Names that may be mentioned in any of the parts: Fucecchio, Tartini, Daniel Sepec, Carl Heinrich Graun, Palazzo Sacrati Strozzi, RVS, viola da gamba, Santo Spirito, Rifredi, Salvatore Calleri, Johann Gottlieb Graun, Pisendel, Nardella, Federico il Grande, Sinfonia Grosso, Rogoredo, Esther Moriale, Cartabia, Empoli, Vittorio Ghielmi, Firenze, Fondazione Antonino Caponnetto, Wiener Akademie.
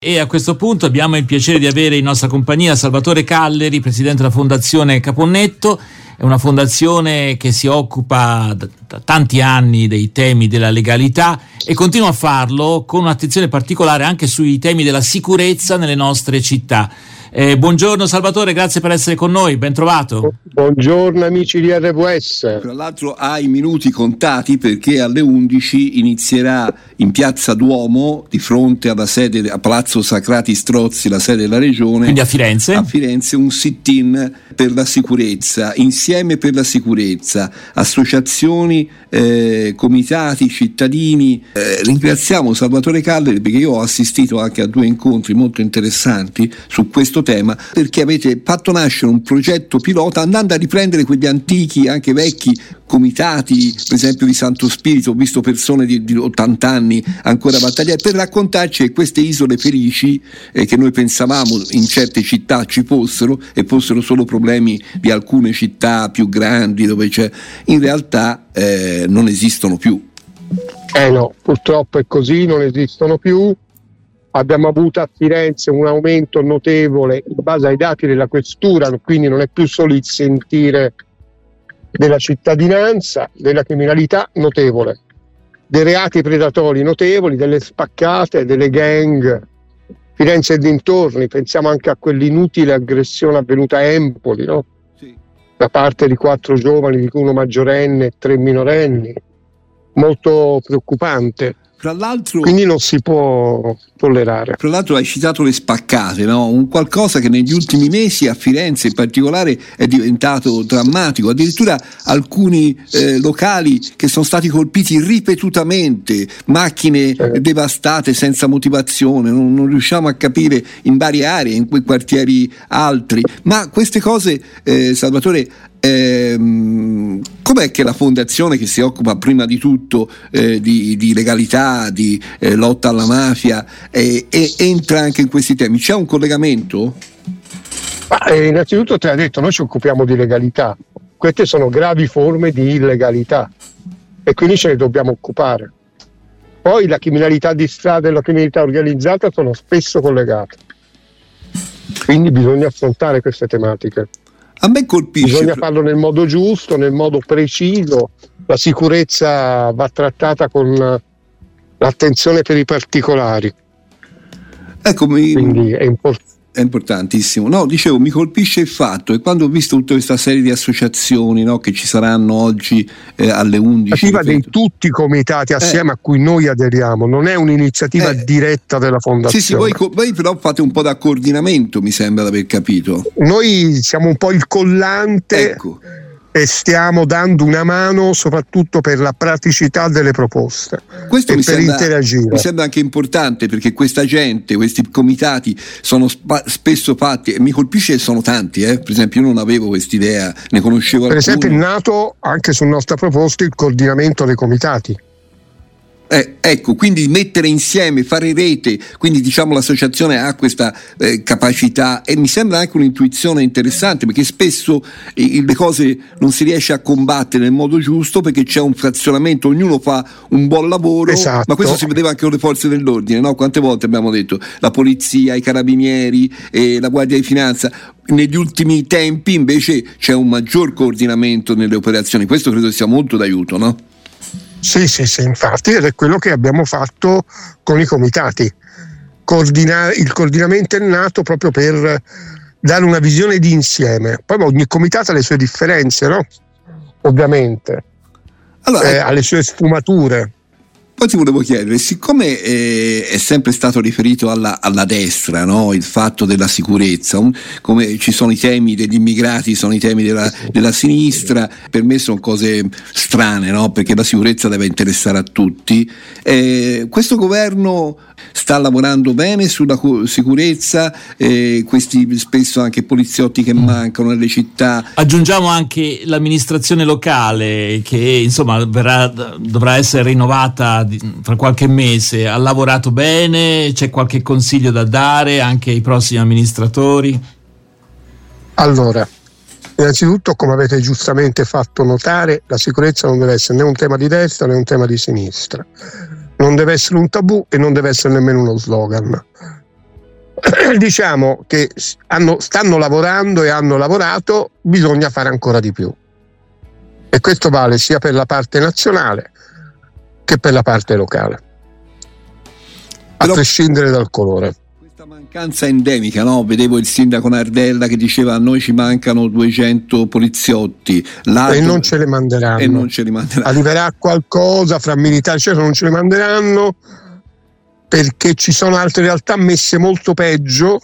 E a questo punto abbiamo il piacere di avere in nostra compagnia Salvatore Calleri, presidente della Fondazione Caponnetto. È una fondazione che si occupa da tanti anni dei temi della legalità e continua a farlo con un'attenzione particolare anche sui temi della sicurezza nelle nostre città. Buongiorno Salvatore, grazie per essere con noi, ben trovato. Buongiorno amici di RVS. Tra l'altro ha i minuti contati perché alle 11 inizierà in Piazza Duomo, di fronte alla sede a Palazzo Sacrati Strozzi, la sede della Regione. Quindi a Firenze un sit-in per la sicurezza, insieme per la sicurezza, associazioni, comitati, cittadini. Ringraziamo Salvatore Calleri perché io ho assistito anche a due incontri molto interessanti su questo tema, perché avete fatto nascere un progetto pilota andando a riprendere quegli antichi, anche vecchi comitati, per esempio di Santo Spirito. Ho visto persone di 80 anni ancora battagliare per raccontarci che queste isole felici che noi pensavamo in certe città ci fossero e fossero solo problemi di alcune città più grandi dove c'è, in realtà non esistono più. No, purtroppo è così, non esistono più. Abbiamo avuto a Firenze un aumento notevole in base ai dati della questura, quindi non è più solo il sentire della cittadinanza, della criminalità notevole, dei reati predatori notevoli, delle spaccate, delle gang. Firenze e dintorni, pensiamo anche a quell'inutile aggressione avvenuta a Empoli, no? Sì. Da parte di 4 giovani, di cui uno maggiorenne e 3 minorenni, molto preoccupante. Tra l'altro, quindi non si può tollerare. Tra l'altro hai citato le spaccate, no? Un qualcosa che negli ultimi mesi a Firenze in particolare è diventato drammatico, addirittura alcuni locali che sono stati colpiti ripetutamente, macchine devastate senza motivazione, non riusciamo a capire in varie aree, in quei quartieri altri. Ma queste cose, Salvatore, com'è che la fondazione che si occupa prima di tutto di legalità, di lotta alla mafia entra anche in questi temi? C'è un collegamento? Innanzitutto te l'ha detto, noi ci occupiamo di legalità, queste sono gravi forme di illegalità e quindi ce ne dobbiamo occupare. Poi la criminalità di strada e la criminalità organizzata sono spesso collegate, quindi bisogna affrontare queste tematiche. A me colpisce. Bisogna farlo nel modo giusto, nel modo preciso. La sicurezza va trattata con l'attenzione per i particolari. Eccomi. Quindi è importante. È importantissimo. No, dicevo, mi colpisce il fatto e quando ho visto tutta questa serie di associazioni, no, che ci saranno oggi alle 11. L'iniziativa dei tutti i comitati assieme a cui noi aderiamo, non è un'iniziativa diretta della fondazione. Sì, voi però fate un po' da coordinamento, mi sembra di aver capito. Noi siamo un po' il collante, ecco, e stiamo dando una mano soprattutto per la praticità delle proposte. Questo mi sembra anche importante, perché questa gente, questi comitati sono spesso fatti, e mi colpisce che sono tanti, per esempio io non avevo quest'idea, ne conoscevo alcuni. Per esempio è nato anche su nostra proposta il coordinamento dei comitati. Ecco, quindi mettere insieme, fare rete, quindi diciamo l'associazione ha questa capacità e mi sembra anche un'intuizione interessante, perché spesso le cose non si riesce a combattere nel modo giusto perché c'è un frazionamento, ognuno fa un buon lavoro. Esatto. Ma questo si vedeva anche con le forze dell'ordine, no? Quante volte abbiamo detto la polizia, i carabinieri, la guardia di finanza. Negli ultimi tempi invece c'è un maggior coordinamento nelle operazioni, questo credo sia molto d'aiuto, no? Sì, infatti, ed è quello che abbiamo fatto con i comitati. Il coordinamento è nato proprio per dare una visione di insieme. Poi ogni comitato ha le sue differenze, no? Ovviamente, allora, ha le sue sfumature. Poi ti volevo chiedere, siccome è sempre stato riferito alla destra, no? Il fatto della sicurezza, come ci sono i temi degli immigrati, sono i temi della sinistra, per me sono cose strane, no? Perché la sicurezza deve interessare a tutti. Questo governo sta lavorando bene sulla sicurezza, questi spesso anche poliziotti che mancano nelle città. Aggiungiamo anche l'amministrazione locale che insomma dovrà essere rinnovata fra qualche mese. Ha lavorato bene? C'è qualche consiglio da dare anche ai prossimi amministratori? Allora, innanzitutto, come avete giustamente fatto notare, la sicurezza non deve essere né un tema di destra né un tema di sinistra, non deve essere un tabù e non deve essere nemmeno uno slogan. diciamo che stanno lavorando e hanno lavorato, bisogna fare ancora di più. E questo vale sia per la parte nazionale che per la parte locale, a prescindere dal colore. Questa mancanza endemica, no? Vedevo il sindaco Nardella che diceva: a noi ci mancano 200 poliziotti. E non ce le manderanno. Arriverà qualcosa fra militari, cioè non ce le manderanno, perché ci sono altre realtà messe molto peggio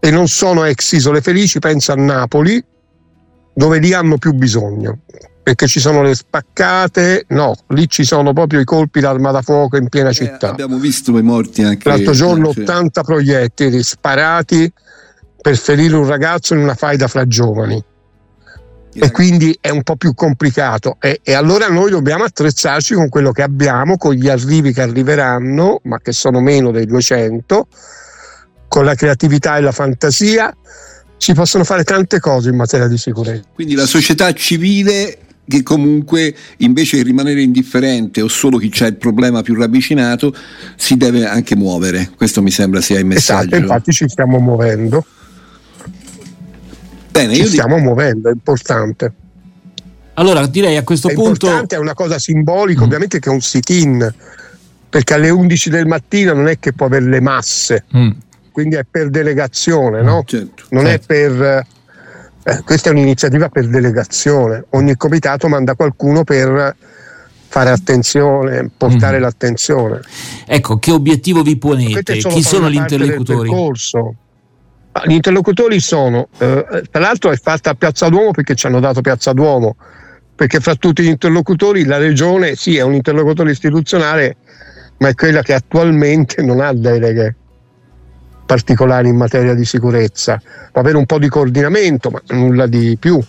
e non sono ex isole felici. Pensa a Napoli, dove li hanno più bisogno, perché ci sono le spaccate, no, lì ci sono proprio i colpi d'arma da fuoco in piena città. Abbiamo visto i morti anche l'altro giorno, 80 proiettili sparati per ferire un ragazzo in una faida fra giovani, e quindi è un po' più complicato, e allora noi dobbiamo attrezzarci con quello che abbiamo, con gli arrivi che arriveranno, ma che sono meno dei 200, con la creatività e la fantasia. Si possono fare tante cose in materia di sicurezza. Quindi la società civile, che comunque invece di rimanere indifferente o solo chi c'ha il problema più ravvicinato, si deve anche muovere. Questo mi sembra sia il messaggio. Esatto, infatti ci stiamo muovendo. Bene, Ci stiamo muovendo, è importante. Allora direi a questo punto... Importante, è una cosa simbolica, ovviamente, che è un sit-in, perché alle 11 del mattino non è che può avere le masse. Quindi è per delegazione, no? Certo, non certo. È per questa è un'iniziativa per delegazione. Ogni comitato manda qualcuno per fare attenzione, portare l'attenzione. Ecco, che obiettivo vi ponete? Chi sono gli interlocutori? Gli interlocutori sono, tra l'altro è fatta a Piazza Duomo, perché ci hanno dato Piazza Duomo, perché fra tutti gli interlocutori la regione sì è un interlocutore istituzionale, ma è quella che attualmente non ha deleghe particolari in materia di sicurezza. Può avere un po' di coordinamento, ma nulla di più.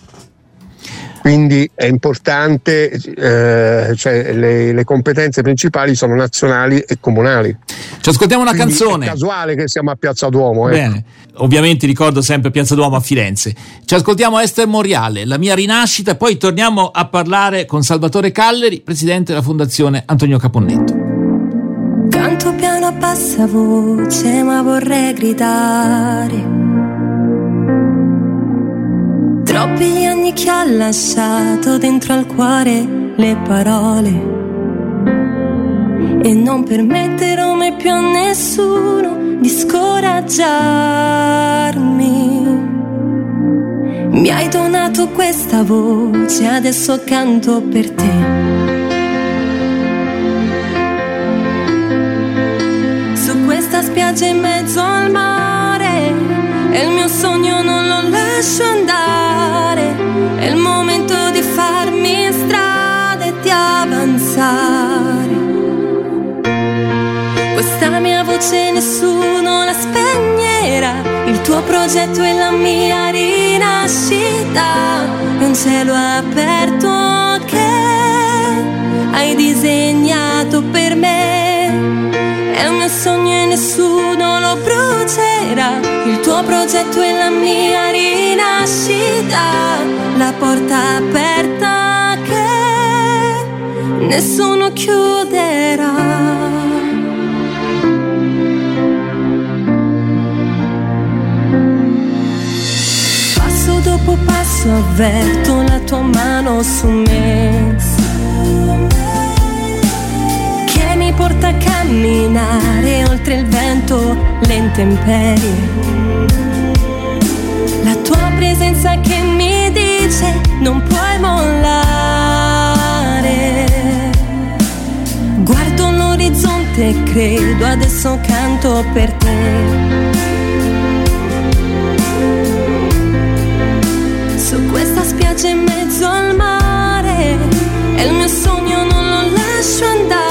Quindi è importante, cioè le competenze principali sono nazionali e comunali. Ci ascoltiamo una quindi canzone. È casuale che siamo a Piazza Duomo. Bene, ovviamente ricordo sempre Piazza Duomo a Firenze. Ci ascoltiamo Esther Moriale, La mia rinascita, e poi torniamo a parlare con Salvatore Calleri, presidente della Fondazione Antonino Caponnetto. Canto piano a bassa voce, ma vorrei gridare. Troppi gli anni che ha lasciato dentro al cuore le parole, e non permetterò mai più a nessuno di scoraggiarmi. Mi hai donato questa voce, adesso canto per te. Questa spiaggia in mezzo al mare, e il mio sogno non lo lascio andare. È il momento di farmi strada e di avanzare. Questa mia voce nessuno la spegnerà, il tuo progetto è la mia rinascita. È un cielo aperto che hai disegnato per me. È un mio sogno e nessuno lo brucerà, il tuo progetto è la mia rinascita. La porta aperta che nessuno chiuderà. Passo dopo passo avverto la tua mano su me, porta a camminare oltre il vento, le intemperie. La tua presenza che mi dice non puoi mollare. Guardo l'orizzonte e credo, adesso canto per te. Su questa spiaggia in mezzo al mare, è il mio sogno, non lo lascio andare.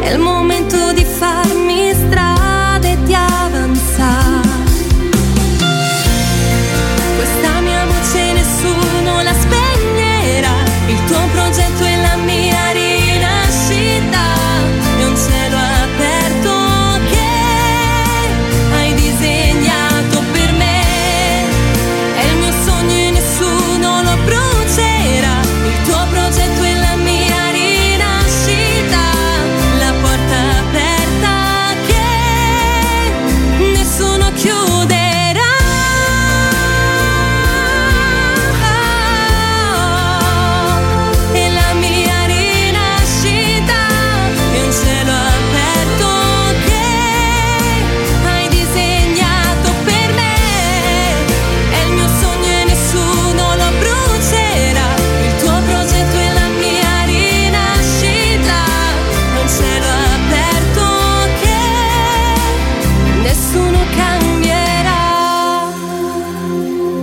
È il momento di farmi strada e di avanzare. Questa mia voce nessuno la spegnerà, il tuo progetto è la mia rinascita. È un cielo aperto che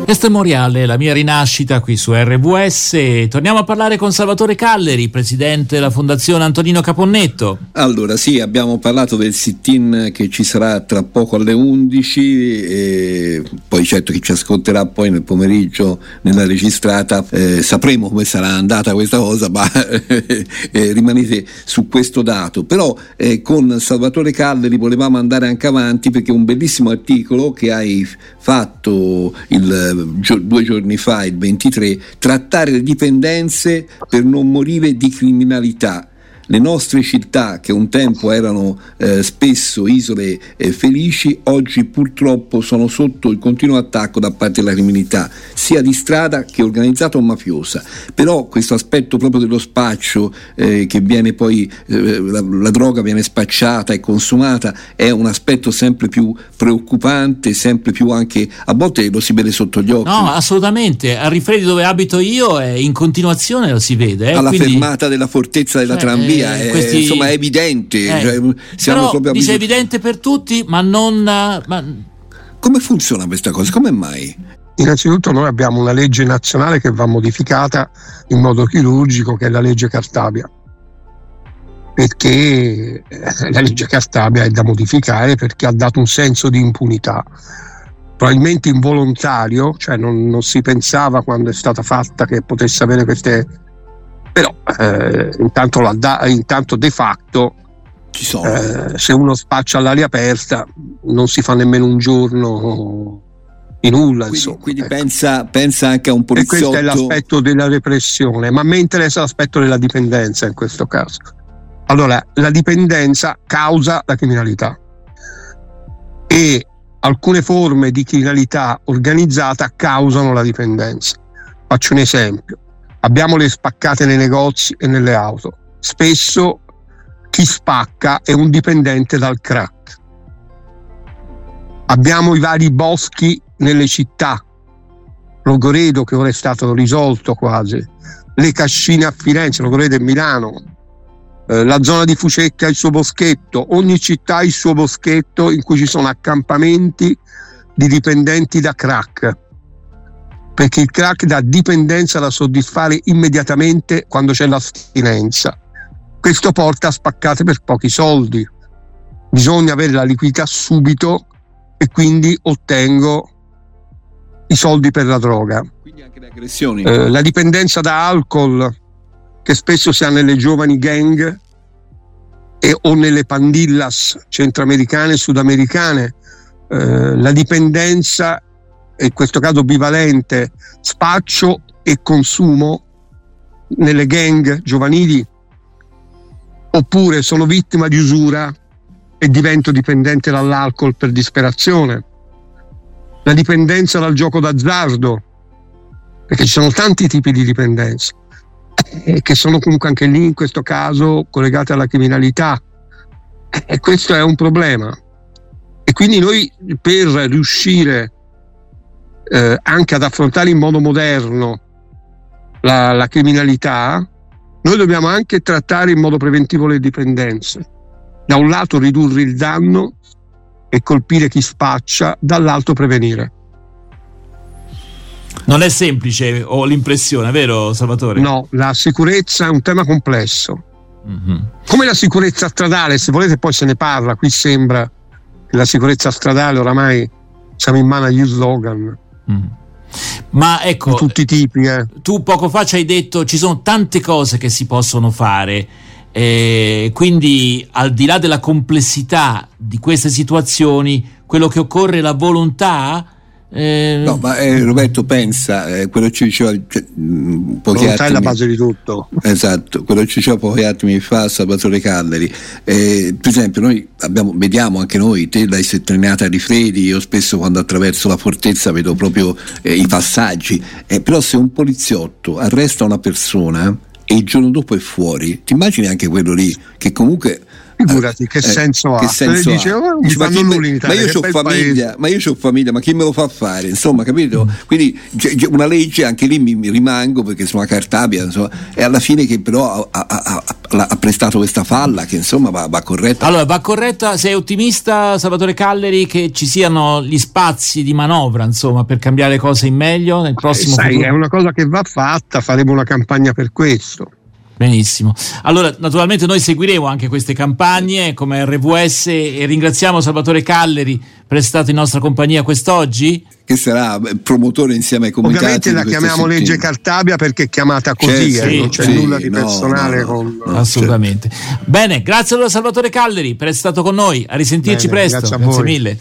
Esther Moriale, La mia rinascita, qui su RVS. Torniamo a parlare con Salvatore Calleri, presidente della Fondazione Antonino Caponnetto. Allora sì, abbiamo parlato del sit-in che ci sarà tra poco alle 11, e poi certo chi ci ascolterà poi nel pomeriggio nella registrata sapremo come sarà andata questa cosa, ma rimanete su questo dato. Però con Salvatore Calleri volevamo andare anche avanti, perché un bellissimo articolo che hai fatto due giorni fa, il 23, trattare le dipendenze per non morire di criminalità. Le nostre città, che un tempo erano spesso isole felici, oggi purtroppo sono sotto il continuo attacco da parte della criminalità, sia di strada che organizzata o mafiosa. Però questo aspetto proprio dello spaccio, che viene poi la droga viene spacciata e consumata, è un aspetto sempre più preoccupante, sempre più, anche a volte lo si vede sotto gli occhi. No, assolutamente. A Rifredi, dove abito io, in continuazione lo si vede. Alla fermata della fortezza della Tranvia. Insomma, è evidente. Cioè, siamo però, dice, è evidente per tutti, ma non. Come funziona questa cosa? Come mai? Innanzitutto noi abbiamo una legge nazionale che va modificata in modo chirurgico, che è la legge Cartabia, perché la legge Cartabia è da modificare, perché ha dato un senso di impunità, probabilmente involontario, cioè non si pensava quando è stata fatta che potesse avere queste. Però intanto de facto ci sono. Se uno spaccia all'aria aperta non si fa nemmeno un giorno di nulla, insomma. Quindi ecco. pensa anche a un poliziotto. E questo è l'aspetto della repressione, ma a me interessa l'aspetto della dipendenza in questo caso. Allora, la dipendenza causa la criminalità, e alcune forme di criminalità organizzata causano la dipendenza. Faccio un esempio. Abbiamo le spaccate nei negozi e nelle auto. Spesso chi spacca è un dipendente dal crack. Abbiamo i vari boschi nelle città. Rogoredo, che ora è stato risolto quasi. Le cascine a Firenze, Rogoredo e Milano. La zona di Fucecchio ha il suo boschetto. Ogni città ha il suo boschetto in cui ci sono accampamenti di dipendenti da crack. Perché il crack dà dipendenza da soddisfare immediatamente quando c'è l'astinenza. Questo porta a spaccate per pochi soldi. Bisogna avere la liquidità subito, e quindi ottengo i soldi per la droga. Quindi anche le aggressioni. La dipendenza da alcol, che spesso si ha nelle giovani gang o nelle pandillas centroamericane e sudamericane. La dipendenza, in questo caso bivalente, spaccio e consumo nelle gang giovanili, oppure sono vittima di usura e divento dipendente dall'alcol per disperazione. La dipendenza dal gioco d'azzardo, perché ci sono tanti tipi di dipendenza, che sono comunque anche lì in questo caso collegate alla criminalità, e questo è un problema. E quindi noi, per riuscire anche ad affrontare in modo moderno la criminalità, noi dobbiamo anche trattare in modo preventivo le dipendenze. Da un lato ridurre il danno e colpire chi spaccia, dall'altro prevenire. Non è semplice, ho l'impressione, vero Salvatore? No, la sicurezza è un tema complesso. Mm-hmm. Come la sicurezza stradale, se volete poi se ne parla, qui sembra che la sicurezza stradale oramai siamo in mano agli slogan. Mm. Ma ecco, di tutti i tipi. Tu poco fa ci hai detto ci sono tante cose che si possono fare, quindi al di là della complessità di queste situazioni, quello che occorre è la volontà. No, ma Roberto, pensa, quello ci diceva pochi attimi, è la base di tutto. Esatto, quello ci diceva pochi attimi fa Salvatore Calleri. Per esempio, noi vediamo anche noi, te l'hai settimana a Rifredi, io spesso quando attraverso la fortezza vedo proprio i passaggi. Però se un poliziotto arresta una persona e il giorno dopo è fuori, ti immagini anche quello lì, che comunque Figurati che senso ha? Ma io ho famiglia, ma chi me lo fa fare? Insomma, capito? Quindi c'è una legge, anche lì mi rimango, perché sono a Cartabia, insomma, e alla fine che però ha prestato questa falla che insomma va corretta. Allora va corretta. Sei ottimista, Salvatore Calleri, che ci siano gli spazi di manovra, insomma, per cambiare cose in meglio nel prossimo futuro? È una cosa che va fatta, faremo una campagna per questo. Benissimo, allora naturalmente noi seguiremo anche queste campagne come RVS e ringraziamo Salvatore Calleri per essere stato in nostra compagnia quest'oggi, che sarà promotore insieme ai comitati. Ovviamente la chiamiamo legge Cartabia perché è chiamata così, non c'è nulla di personale. Assolutamente. Bene, grazie allora Salvatore Calleri per essere stato con noi, a risentirci presto, grazie mille.